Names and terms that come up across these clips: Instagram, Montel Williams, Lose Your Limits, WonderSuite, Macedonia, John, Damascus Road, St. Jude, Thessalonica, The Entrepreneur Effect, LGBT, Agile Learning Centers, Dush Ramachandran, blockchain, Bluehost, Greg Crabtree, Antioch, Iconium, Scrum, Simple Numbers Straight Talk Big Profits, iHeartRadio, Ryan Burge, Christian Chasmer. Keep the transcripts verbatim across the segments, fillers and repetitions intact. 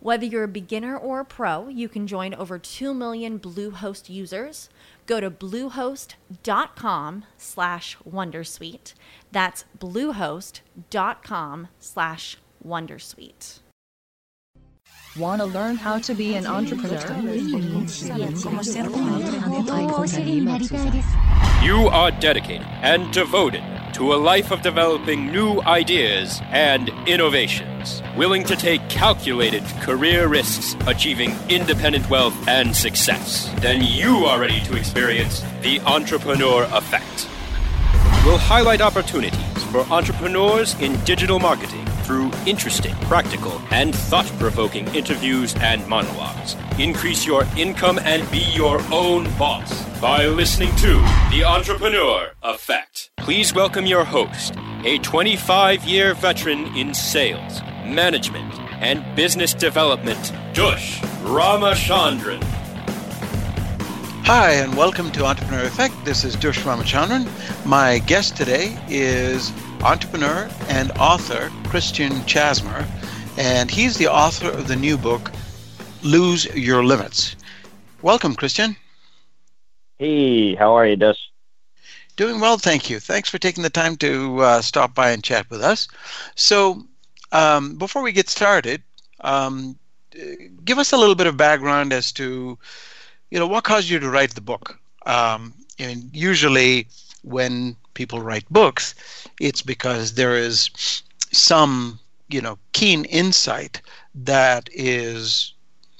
Whether you're a beginner or a pro, you can join over two million Bluehost users. Go to bluehost dot com slash wondersuite. That's bluehost dot com slash wondersuite. Want to learn how to be an entrepreneur? You are dedicated and devoted to a life of developing new ideas and innovations, willing to take calculated career risks, achieving independent wealth and success. Then you are ready to experience the Entrepreneur Effect. We'll highlight opportunities for entrepreneurs in digital marketing through interesting, practical, and thought-provoking interviews and monologues. Increase your income and be your own boss by listening to The Entrepreneur Effect. Please welcome your host, a twenty-five-year veteran in sales, management, and business development, Dush Ramachandran. Hi, and welcome to Entrepreneur Effect. This is Dush Ramachandran. My guest today is entrepreneur and author Christian Chasmer, and he's the author of the new book, Lose Your Limits. Welcome, Christian. Hey, how are you, Dush? Doing well, thank you. Thanks for taking the time to uh, stop by and chat with us. So, um, before we get started, um, give us a little bit of background as to, you know, what caused you to write the book. Um, and usually, when people write books, it's because there is some, you know, keen insight that is,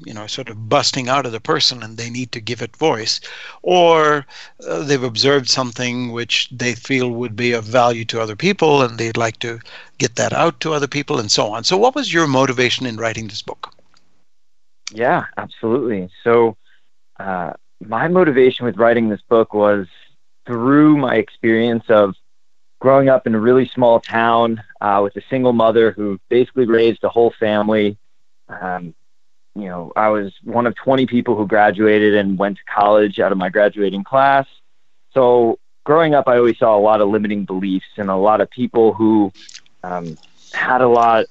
you know, sort of busting out of the person and they need to give it voice, or uh, they've observed something which they feel would be of value to other people and they'd like to get that out to other people and so on. So what was your motivation in writing this book? Yeah, absolutely. So uh, my motivation with writing this book was through my experience of growing up in a really small town uh, with a single mother who basically raised the whole family. Um, You know, I was one of twenty people who graduated and went to college out of my graduating class. So growing up, I always saw a lot of limiting beliefs and a lot of people who um, had a lot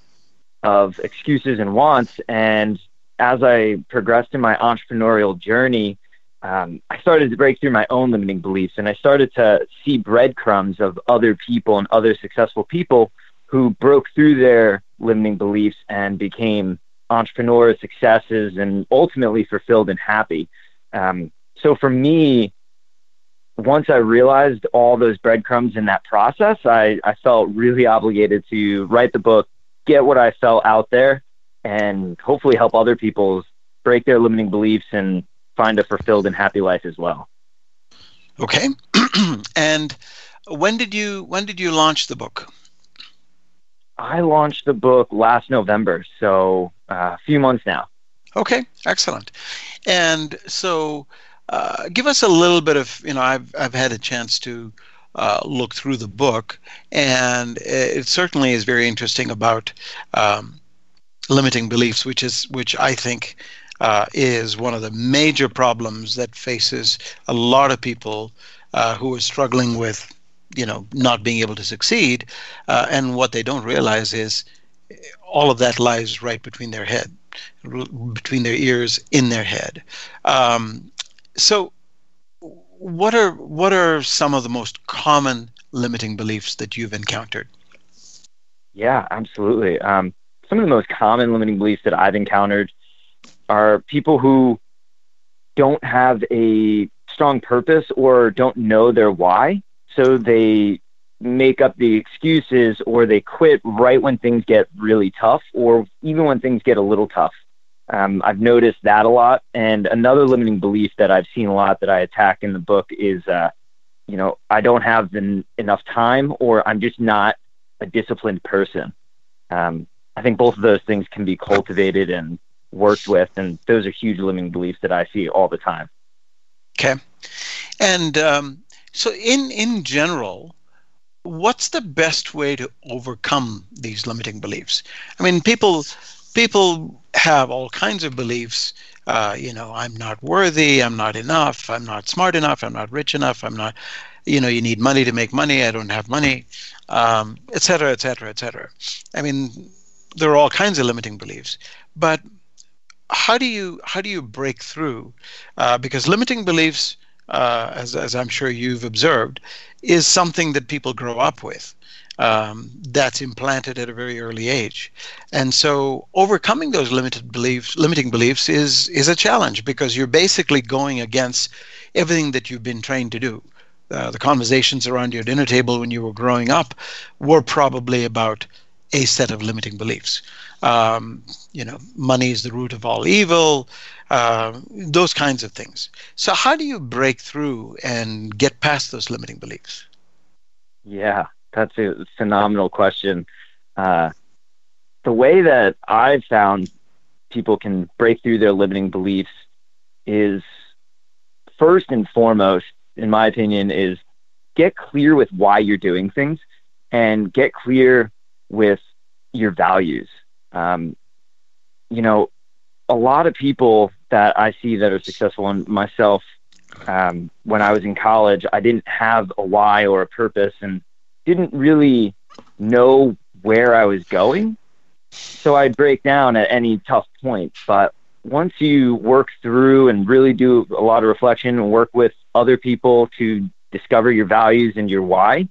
of excuses and wants. And as I progressed in my entrepreneurial journey, um, I started to break through my own limiting beliefs. And I started to see breadcrumbs of other people and other successful people who broke through their limiting beliefs and became entrepreneurs, successes, and ultimately fulfilled and happy. Um, so for me, once I realized all those breadcrumbs in that process, I, I felt really obligated to write the book, get what I felt out there, and hopefully help other people break their limiting beliefs and find a fulfilled and happy life as well. Okay. And when did you when did you launch the book? I launched the book last November, so uh, a few months now. Okay, excellent. And so uh, give us a little bit of, you know, I've, I've had a chance to uh, look through the book, and it certainly is very interesting about um, limiting beliefs, which is, which I think uh, is one of the major problems that faces a lot of people uh, who are struggling with, you know, not being able to succeed. Uh, and what they don't realize is all of that lies right between their head. between their ears, in their head. Um, so what are what are some of the most common limiting beliefs that you've encountered? Yeah, absolutely. Um, some of the most common limiting beliefs that I've encountered are people who don't have a strong purpose or don't know their why, so they make up the excuses, or they quit right when things get really tough, or even when things get a little tough. Um, I've noticed that a lot. And another limiting belief that I've seen a lot that I attack in the book is, uh, you know, I don't have en- enough time, or I'm just not a disciplined person. Um, I think both of those things can be cultivated and worked with. And those are huge limiting beliefs that I see all the time. Okay. And um, so in, in general, what's the best way to overcome these limiting beliefs? I mean, people people have all kinds of beliefs. Uh, you know, I'm not worthy, I'm not enough, I'm not smart enough, I'm not rich enough, I'm not, you know, you need money to make money, I don't have money, um, et cetera, et cetera, et cetera. I mean, there are all kinds of limiting beliefs. But how do you how do you break through? Uh, because limiting beliefs, Uh, as, as I'm sure you've observed, is something that people grow up with, um, that's implanted at a very early age. And so overcoming those limited beliefs, limiting beliefs is, is a challenge, because you're basically going against everything that you've been trained to do. Uh, the conversations around your dinner table when you were growing up were probably about a set of limiting beliefs. Um, you know, money is the root of all evil, uh, those kinds of things. So how do you break through and get past those limiting beliefs? Yeah, that's a phenomenal question. Uh, the way that I've found people can break through their limiting beliefs is, first and foremost, in my opinion, is get clear with why you're doing things, and get clear with your values. Um, you know, a lot of people that I see that are successful, and myself, um, when I was in college, I didn't have a why or a purpose, and didn't really know where I was going. So I'd break down at any tough point. But once you work through and really do a lot of reflection and work with other people to discover your values and your why,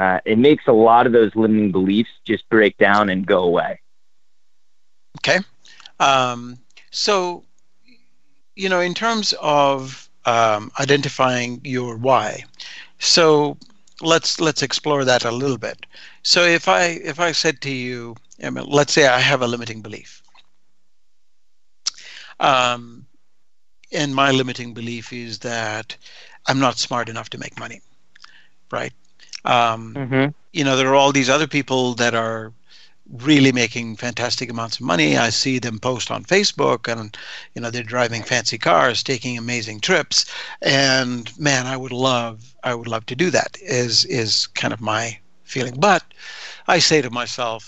Uh, it makes a lot of those limiting beliefs just break down and go away. Okay. Um, so, you know, in terms of um, identifying your why, so let's let's explore that a little bit. So if I if I said to you, I mean, let's say I have a limiting belief, um, and my limiting belief is that I'm not smart enough to make money, right? Um, mm-hmm. You know, there are all these other people that are really making fantastic amounts of money. I see them post on Facebook, and, you know, they're driving fancy cars, taking amazing trips. And man, I would love, I would love to do that is, is kind of my feeling. But I say to myself,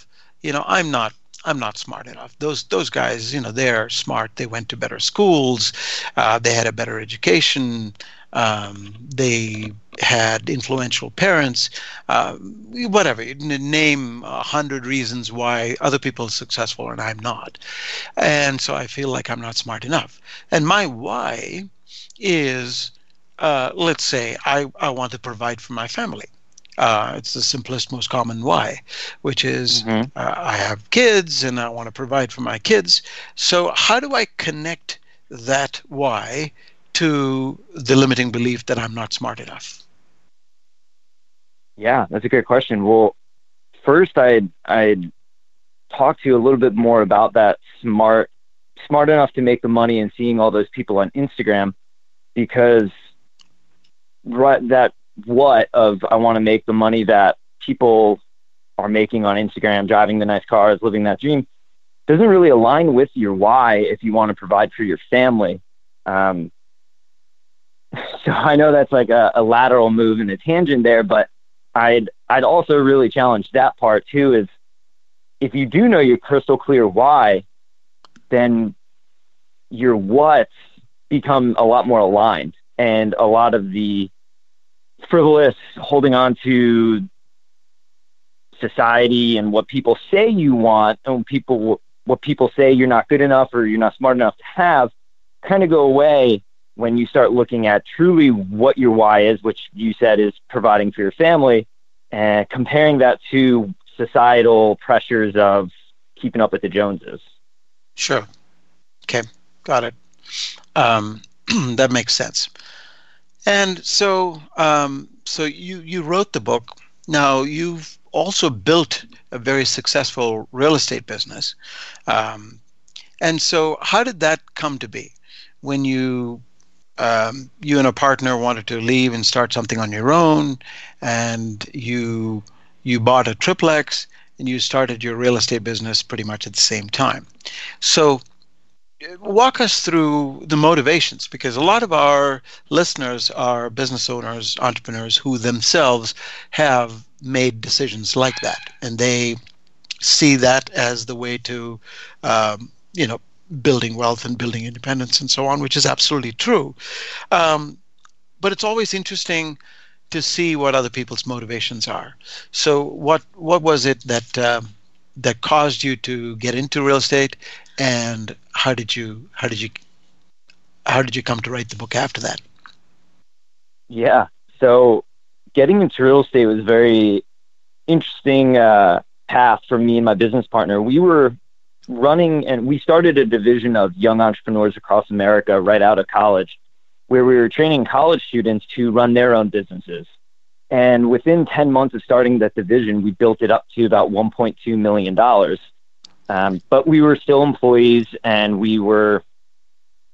you know, I'm not, I'm not smart enough. Those, those guys, you know, they're smart. They went to better schools. Uh, they had a better education. Um, they had influential parents, uh, whatever. Name a hundred reasons why other people are successful and I'm not. And so I feel like I'm not smart enough. And my why is, uh, let's say, I, I want to provide for my family. Uh, it's the simplest, most common why, which is mm-hmm. uh, I have kids and I want to provide for my kids. So how do I connect that why to the limiting belief that I'm not smart enough? Yeah, that's a great question. Well, first I'd, I'd talk to you a little bit more about that smart, smart enough to make the money and seeing all those people on Instagram, because right, that what of I want to make the money that people are making on Instagram, driving the nice cars, living that dream, doesn't really align with your why if you want to provide for your family. Um, so I know that's like a, a lateral move and a tangent there, but I'd, I'd also really challenge that part too, is if you do know your crystal clear why, then your what's become a lot more aligned, and a lot of the frivolous holding on to society and what people say you want and people, what people say you're not good enough or you're not smart enough to have kind of go away when you start looking at truly what your why is, which you said is providing for your family, and comparing that to societal pressures of keeping up with the Joneses. Sure. Okay. Got it. Um, that makes sense. And so, um, so you, you wrote the book. Now you've also built a very successful real estate business. Um, and so how did that come to be when you, um, you and a partner wanted to leave and start something on your own, and you, you bought a triplex and you started your real estate business pretty much at the same time. So walk us through the motivations, because a lot of our listeners are business owners, entrepreneurs who themselves have made decisions like that, and they see that as the way to, um, you know, building wealth and building independence and so on, which is absolutely true. Um, but it's always interesting to see what other people's motivations are. So what what was it that uh, that caused you to get into real estate, and how did you how did you how did you come to write the book after that? Yeah, so getting into real estate was a very interesting uh, path for me and my business partner. We were running, and we started a division of young entrepreneurs across America right out of college, where we were training college students to run their own businesses. And within ten months of starting that division, we built it up to about one point two million dollars. Um, but we were still employees, and we were,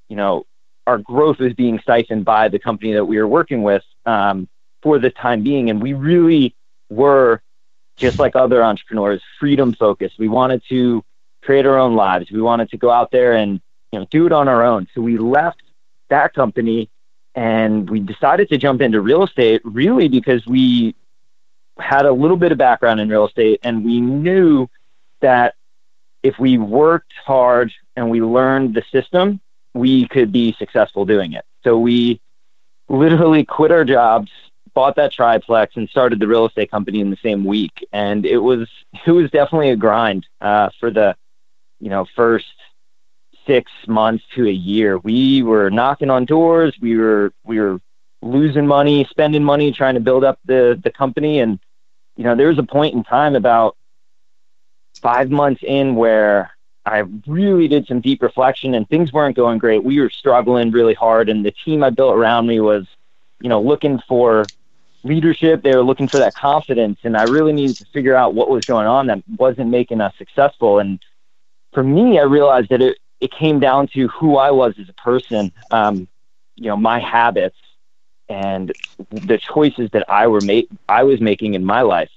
you know, our growth was being stifled by the company that we were working with um, for the time being. And we really were, just like other entrepreneurs, freedom focused. We wanted to create our own lives. We wanted to go out there and, you know, do it on our own. So we left that company, and we decided to jump into real estate really because we had a little bit of background in real estate, and we knew that if we worked hard and we learned the system, we could be successful doing it. So we literally quit our jobs, bought that triplex, and started the real estate company in the same week. And it was it was definitely a grind uh, for the you know first six months to a year. We were knocking on doors. We were we were losing money, spending money, trying to build up the the company. And you know there was a point in time about five months in where I really did some deep reflection, and things weren't going great. We were struggling really hard, and the team I built around me was, you know, looking for leadership. They were looking for that confidence, and I really needed to figure out what was going on that wasn't making us successful. And for me, I realized that it, it came down to who I was as a person, um, you know, my habits and the choices that I were make, I was making in my life.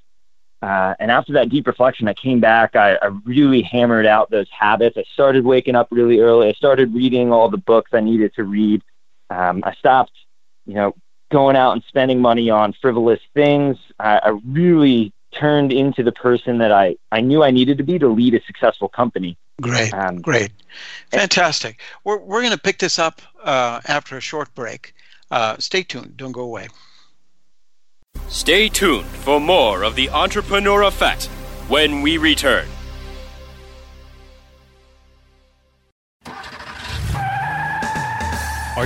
Uh, and after that deep reflection, I came back, I, I really hammered out those habits. I started waking up really early. I started reading all the books I needed to read. Um, I stopped, you know, going out and spending money on frivolous things. I, I really turned into the person that I, I knew I needed to be to lead a successful company. Great, um, great. Fantastic. And we're we're going to pick this up uh, after a short break. Uh, stay tuned. Don't go away. Stay tuned for more of The Entrepreneur Effect when we return. Are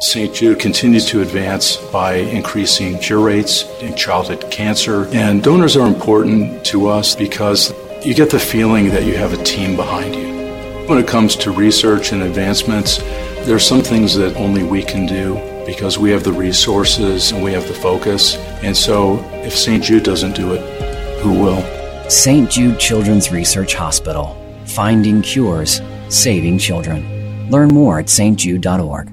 Saint Jude continues to advance by increasing cure rates in childhood cancer. And donors are important to us because you get the feeling that you have a team behind you. When it comes to research and advancements, there are some things that only we can do because we have the resources and we have the focus. And so if Saint Jude doesn't do it, who will? Saint Jude Children's Research Hospital. Finding cures, saving children. Learn more at st jude dot org.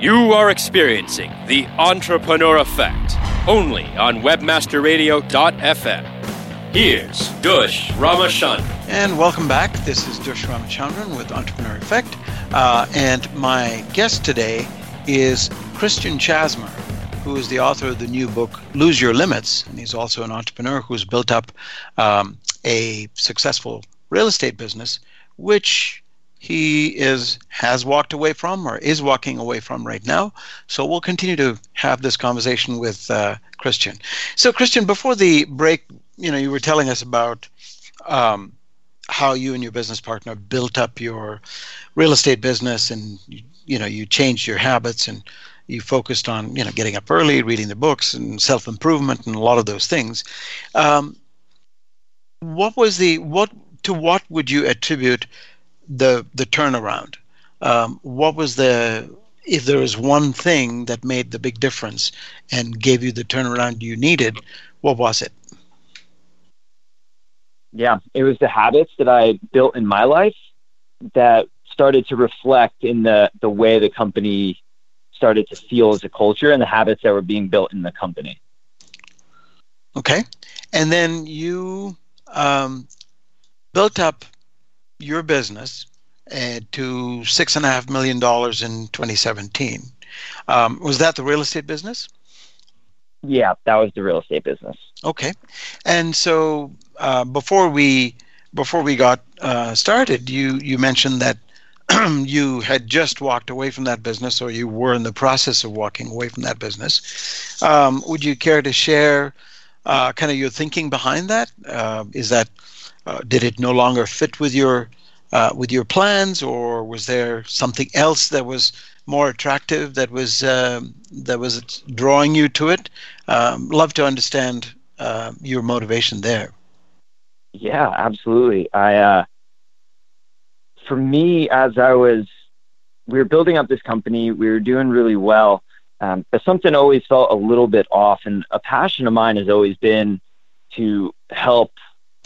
You are experiencing The Entrepreneur Effect, only on webmaster radio dot f m. Here's Dush Ramachandran. And welcome back. This is Dush Ramachandran with Entrepreneur Effect. Uh, and my guest today is Christian Chasmer, who is the author of the new book, Lose Your Limits. And he's also an entrepreneur who's built up um, a successful real estate business, which he is has walked away from or is walking away from right now. So we'll continue to have this conversation with uh, Christian. So Christian, before the break, you know, you were telling us about um, how you and your business partner built up your real estate business, and you know you changed your habits and you focused on you know getting up early, reading the books, and self improvement, and a lot of those things. Um, what was the what to what would you attribute the the turnaround? Um, what was the, if there was one thing that made the big difference and gave you the turnaround you needed, what was it? Yeah, it was the habits that I built in my life that started to reflect in the, the way the company started to feel as a culture and the habits that were being built in the company. Okay. And then you um, built up your business uh, to six and a half million dollars in twenty seventeen. Um, was that the real estate business? Yeah, that was the real estate business. Okay, and so uh, before we before we got uh, started, you you mentioned that you had just walked away from that business, or you were in the process of walking away from that business. Um, would you care to share uh, kind of your thinking behind that? Uh, is that Uh, did it no longer fit with your uh, with your plans, or was there something else that was more attractive that was uh, that was drawing you to it? Um, love to understand uh, your motivation there. Yeah, absolutely. I uh, for me, as I was, we were building up this company, we were doing really well, um, but something always felt a little bit off. And a passion of mine has always been to help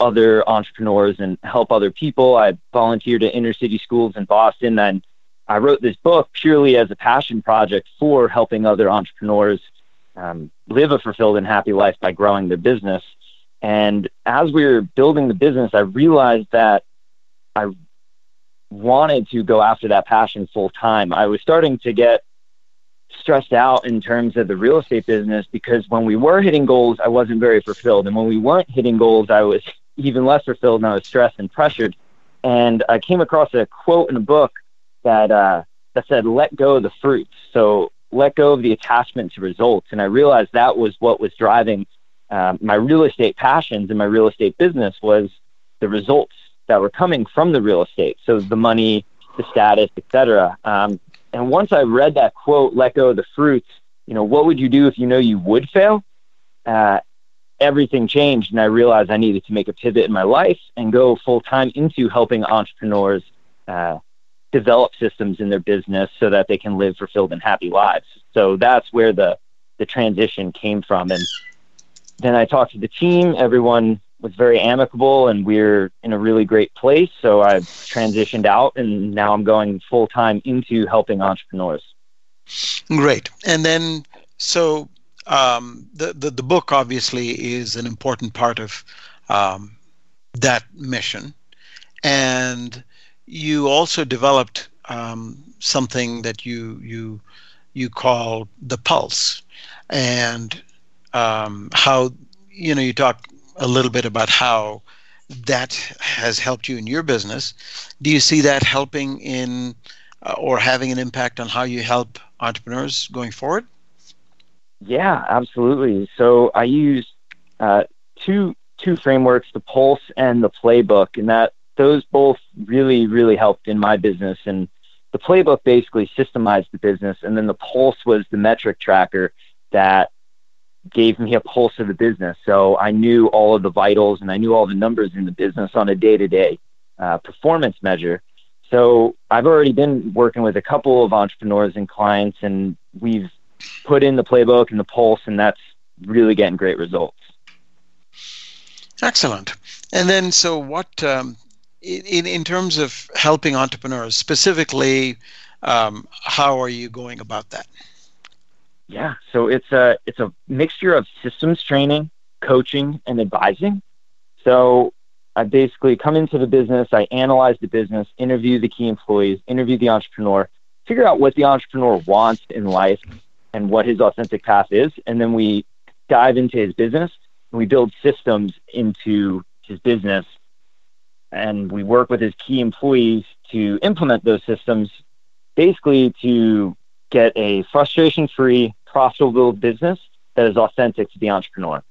other entrepreneurs and help other people. I volunteered at inner city schools in Boston, and I wrote this book purely as a passion project for helping other entrepreneurs um, live a fulfilled and happy life by growing their business. And as we were building the business, I realized that I wanted to go after that passion full time. I was starting to get stressed out in terms of the real estate business because when we were hitting goals, I wasn't very fulfilled. And when we weren't hitting goals, I was even less fulfilled, and I was stressed and pressured. And I came across a quote in a book that uh, that said, "Let go of the fruits." So let go of the attachment to results. And I realized that was what was driving um, my real estate passions and my real estate business, was the results that were coming from the real estate. So the money, the status, et cetera. Um, and once I read that quote, "Let go of the fruits," you know, what would you do if you know you would fail? Uh, Everything changed, and I realized I needed to make a pivot in my life and go full-time into helping entrepreneurs uh, develop systems in their business so that they can live fulfilled and happy lives. So that's where the, the transition came from. And then I talked to the team. Everyone was very amicable, and we're in a really great place. So I've transitioned out, and now I'm going full-time into helping entrepreneurs. Great. And then, so... Um, the, the, the book obviously is an important part of um, that mission, and you also developed um, something that you you you call the pulse, and um, how you know you talk a little bit about how that has helped you in your business, do you see that helping in uh, or having an impact on how you help entrepreneurs going forward? Yeah, absolutely. So I use uh, two two frameworks, the Pulse and the Playbook, and that those both really, really helped in my business. And the Playbook basically systemized the business, and then the Pulse was the metric tracker that gave me a pulse of the business. So I knew all of the vitals and I knew all the numbers in the business on a day-to-day uh, performance measure. So I've already been working with a couple of entrepreneurs and clients, and we've put in the Playbook and the Pulse, and that's really getting great results. Excellent. And then, so what, um, in, in terms of helping entrepreneurs specifically, um, how are you going about that? Yeah, so it's a, it's a mixture of systems training, coaching, and advising. So I basically come into the business, I analyze the business, interview the key employees, interview the entrepreneur, figure out what the entrepreneur wants in life and what his authentic path is, and then we dive into his business. We build systems into his business, and we work with his key employees to implement those systems, basically to get a frustration-free, profitable business that is authentic to the entrepreneur.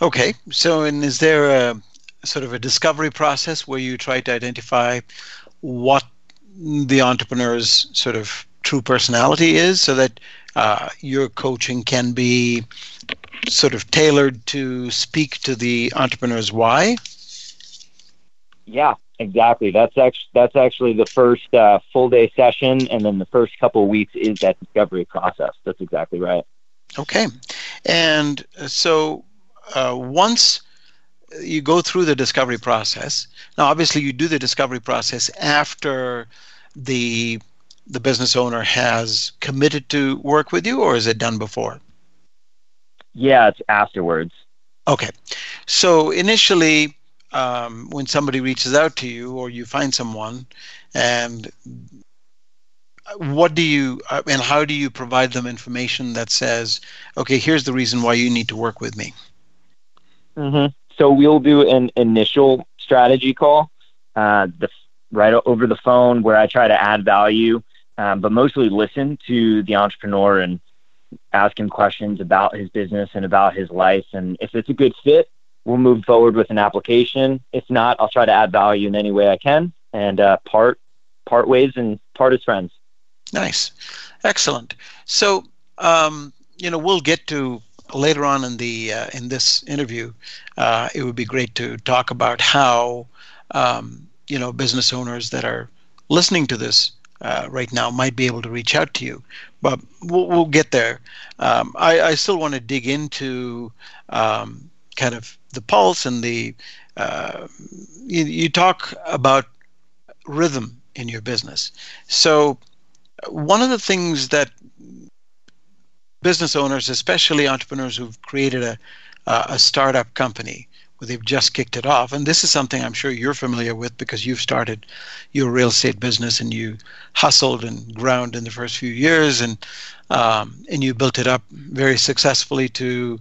Okay. So, and is there a sort of a discovery process where you try to identify what the entrepreneur's sort of true personality is, so that uh, your coaching can be sort of tailored to speak to the entrepreneur's why? Yeah, exactly. That's actually, that's actually the first uh, full day session, and then the first couple of weeks is that discovery process. That's exactly right. Okay. And so uh, once you go through the discovery process, now obviously you do the discovery process after the the business owner has committed to work with you, or is it done before? Yeah, it's afterwards. Okay. So initially, um, when somebody reaches out to you or you find someone, and what do you, uh, and how do you provide them information that says, okay, here's the reason why you need to work with me? Mm-hmm. So we'll do an initial strategy call uh, the, right over the phone, where I try to add value, um, but mostly listen to the entrepreneur and ask him questions about his business and about his life. And if it's a good fit, we'll move forward with an application. If not, I'll try to add value in any way I can, and uh, part part ways and part as friends. Nice. Excellent. So, um, you know, we'll get to later on in the uh, in this interview, uh, it would be great to talk about how, um, you know, business owners that are listening to this Uh, right now might be able to reach out to you, but we'll, we'll get there. Um, I, I still want to dig into um, kind of the Pulse and the, uh, you, you talk about rhythm in your business. So one of the things that business owners, especially entrepreneurs who've created a, a startup company, where they've just kicked it off, and this is something I'm sure you're familiar with because you've started your real estate business and you hustled and ground in the first few years, and um, and you built it up very successfully to,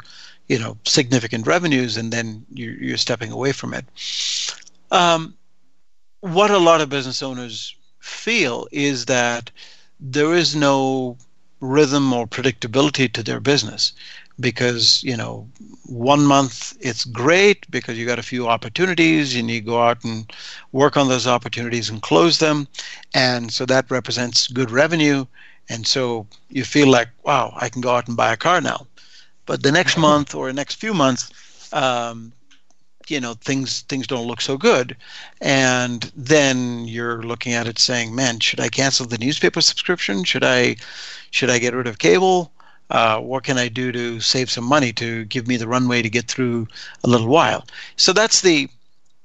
you know, significant revenues, and then you're, you're stepping away from it. Um, what a lot of business owners feel is that there is no rhythm or predictability to their business, because, you know, one month it's great because you got a few opportunities and you go out and work on those opportunities and close them, and so that represents good revenue, and so you feel like, wow, I can go out and buy a car now. But the next month or next few months, um, you know, things things don't look so good, and then you're looking at it saying, man, should I cancel the newspaper subscription? Should I should I get rid of cable? Uh, what can I do to save some money to give me the runway to get through a little while? So that's the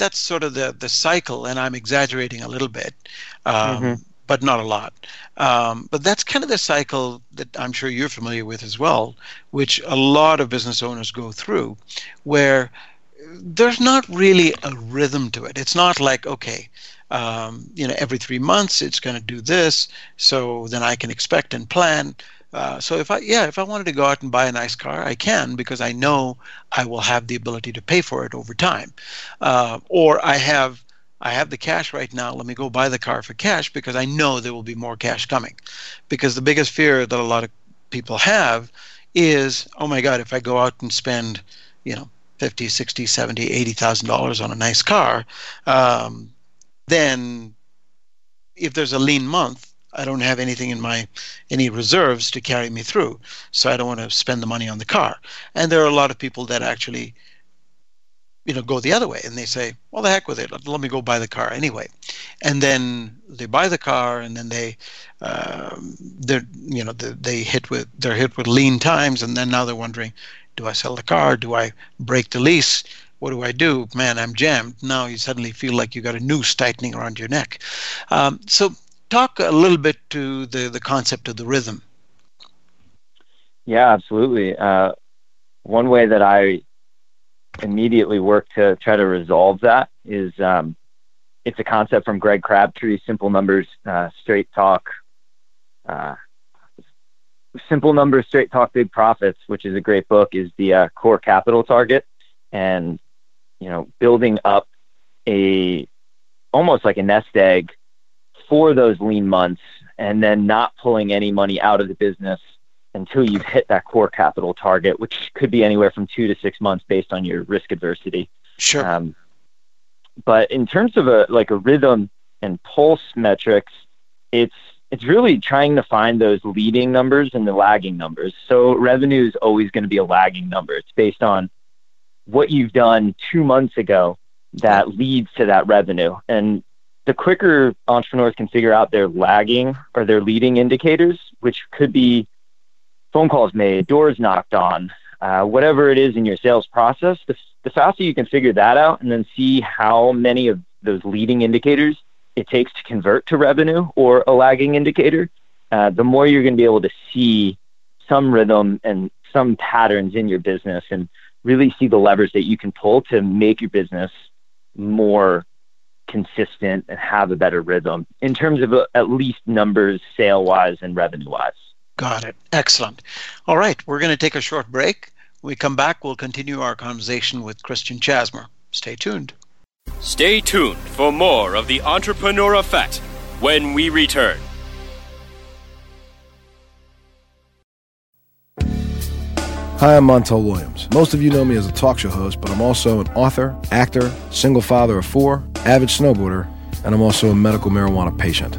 that's sort of the the cycle, and I'm exaggerating a little bit, um, mm-hmm. but not a lot. Um, but that's kind of the cycle that I'm sure you're familiar with as well, which a lot of business owners go through, where there's not really a rhythm to it. It's not like, okay, um, you know, every three months it's going to do this, so then I can expect and plan. Uh, so if I, yeah, if I wanted to go out and buy a nice car, I can, because I know I will have the ability to pay for it over time. Uh, or I have, I have the cash right now. Let me go buy the car for cash, because I know there will be more cash coming. Because the biggest fear that a lot of people have is, oh my God, if I go out and spend, you know, fifty, sixty, seventy, eighty thousand dollars on a nice car, um, then if there's a lean month, I don't have anything in my, any reserves to carry me through. So I don't want to spend the money on the car. And there are a lot of people that actually, you know, go the other way, and they say, well, the heck with it. Let, let me go buy the car anyway. And then they buy the car, and then they, um, they're, you know, they, they hit with, they're hit with lean times. And then now they're wondering, do I sell the car? Do I break the lease? What do I do? Man, I'm jammed. Now you suddenly feel like you got a noose tightening around your neck. Um, so, Talk a little bit to the, the concept of the rhythm. Yeah, absolutely. Uh, one way that I immediately work to try to resolve that is um, it's a concept from Greg Crabtree, Simple Numbers, uh, Straight Talk, uh, Simple Numbers, Straight Talk Big Profits, which is a great book, is the uh, core capital target, and, you know, building up a, almost like a nest egg for those lean months, and then not pulling any money out of the business until you've hit that core capital target, which could be anywhere from two to six months based on your risk adversity. Sure. Um, but in terms of a like a rhythm and pulse metrics, it's it's really trying to find those leading numbers and the lagging numbers. So revenue is always going to be a lagging number. It's based on what you've done two months ago that leads to that revenue. And the quicker entrepreneurs can figure out their lagging or their leading indicators, which could be phone calls made, doors knocked on, uh, whatever it is in your sales process, the, the faster you can figure that out and then see how many of those leading indicators it takes to convert to revenue or a lagging indicator, uh, the more you're going to be able to see some rhythm and some patterns in your business and really see the levers that you can pull to make your business more consistent and have a better rhythm in terms of uh, at least numbers, sale-wise and revenue-wise. Got it. Excellent. All right. We're going to take a short break. When we come back, we'll continue our conversation with Christian Chasmer. Stay tuned. Stay tuned for more of The Entrepreneur Effect when we return. Hi, I'm Montel Williams. Most of you know me as a talk show host, but I'm also an author, actor, single father of four, avid snowboarder, and I'm also a medical marijuana patient.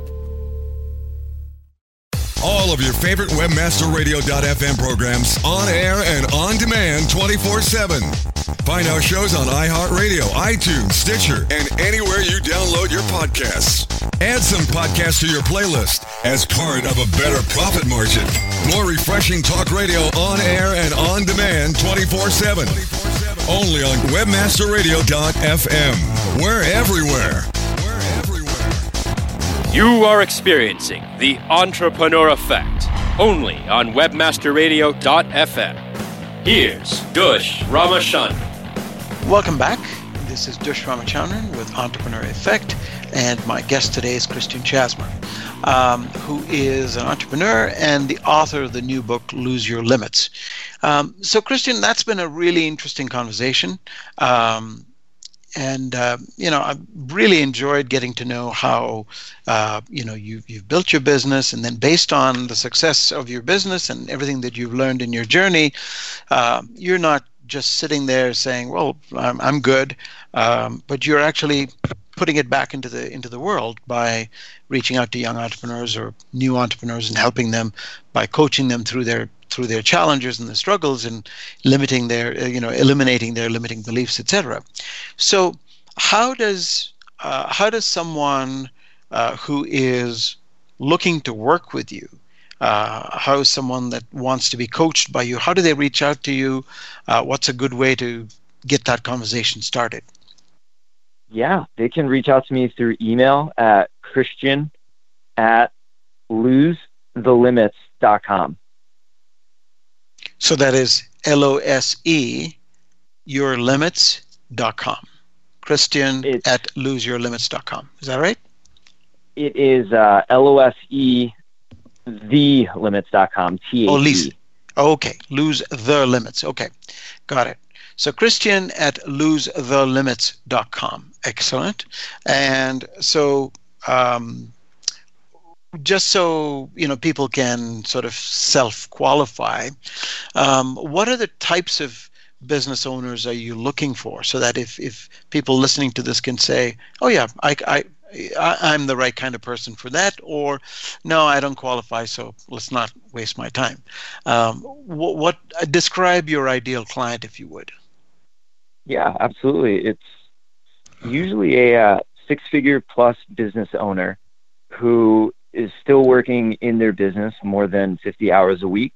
All of your favorite webmaster radio dot f m programs on air and on demand twenty-four seven. Find our shows on iHeartRadio, iTunes, Stitcher, and anywhere you download your podcasts. Add some podcasts to your playlist as part of a better profit margin. More refreshing talk radio on air and on demand twenty-four seven. Only on webmaster radio dot f m. We're everywhere. You are experiencing The Entrepreneur Effect, only on webmaster radio dot f m. Here's Dush Ramachandran. Welcome back. This is Dush Ramachandran with Entrepreneur Effect, and my guest today is Christian Chasmer, um, who is an entrepreneur and the author of the new book, Lose Your Limits. Um, so, Christian, that's been a really interesting conversation. Um And, uh, you know, I really enjoyed getting to know how, uh, you know, you've, you've built your business, and then based on the success of your business and everything that you've learned in your journey, uh, you're not just sitting there saying, well, I'm, I'm good, um, but you're actually putting it back into the into the world by reaching out to young entrepreneurs or new entrepreneurs and helping them by coaching them through their through their challenges and the struggles and limiting their, you know, eliminating their limiting beliefs, et cetera. So how does uh, how does someone uh, who is looking to work with you, uh, how is someone that wants to be coached by you, how do they reach out to you? Uh, what's a good way to get that conversation started? Yeah, they can reach out to me through email at Christian at lose the limits dot com. So that is L O S E, your limits dot com. Christian it's, at lose your limits dot com. Is that right? It is uh, L O S E, the limits dot com. T A T. Oh, lease. Okay. Lose the limits. Okay. Got it. So Christian at lose the limits dot com. Excellent. And so um, just so you know, people can sort of self-qualify, um, what are the types of business owners are you looking for, so that if, if people listening to this can say, oh, yeah, I, I, I, I'm the right kind of person for that, or no, I don't qualify, so let's not waste my time. Um, what, what describe your ideal client, if you would. Yeah, absolutely. It's usually a uh, six-figure plus business owner who is still working in their business more than fifty hours a week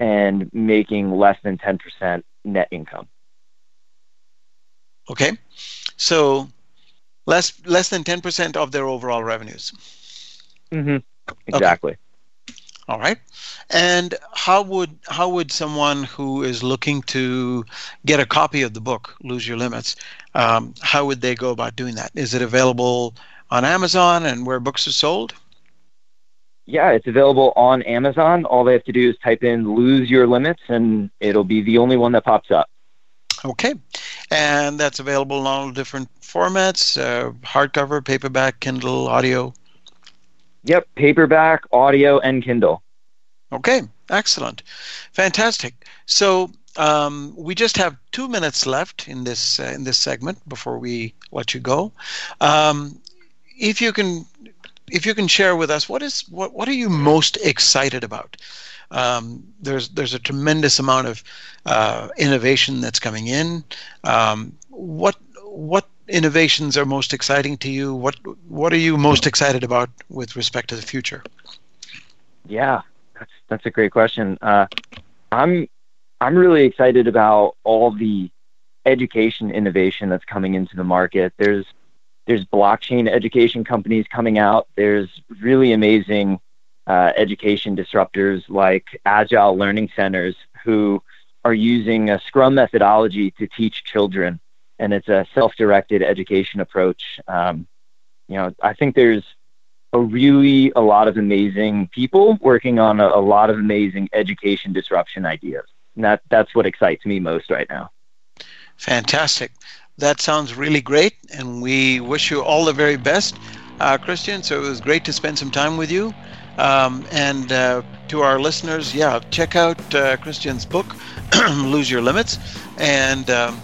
and making less than ten percent net income. Okay. So less less than ten percent of their overall revenues. Mm-hmm. Exactly. Okay. All right. And how would how would someone who is looking to get a copy of the book, Lose Your Limits, um, how would they go about doing that? Is it available on Amazon and where books are sold? Yeah, it's available on Amazon. All they have to do is type in Lose Your Limits, and it'll be the only one that pops up. Okay. And that's available in all different formats, uh, hardcover, paperback, Kindle, audio? Yep, paperback, audio, and Kindle. Okay, excellent. Fantastic. So um, we just have two minutes left in this, uh, in this segment before we let you go. Um, if you can... If you can share with us, what is what what are you most excited about? Um, there's there's a tremendous amount of uh, innovation that's coming in. Um, what what innovations are most exciting to you? What what are you most excited about with respect to the future? Yeah, that's that's a great question. Uh, I'm I'm really excited about all the education innovation that's coming into the market. There's There's blockchain education companies coming out. There's really amazing uh, education disruptors like Agile Learning Centers, who are using a Scrum methodology to teach children, and it's a self-directed education approach. Um, you know, I think there's a really a lot of amazing people working on a, a lot of amazing education disruption ideas, and that that's what excites me most right now. Fantastic. That sounds really great, and we wish you all the very best, uh, Christian. So it was great to spend some time with you. Um, and uh, to our listeners, yeah, check out uh, Christian's book, Lose Your Limits, and um,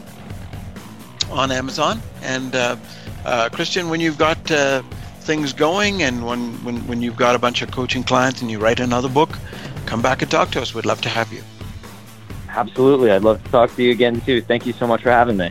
on Amazon. And uh, uh, Christian, when you've got uh, things going, and when, when, when you've got a bunch of coaching clients and you write another book, come back and talk to us. We'd love to have you. Absolutely. I'd love to talk to you again, too. Thank you so much for having me.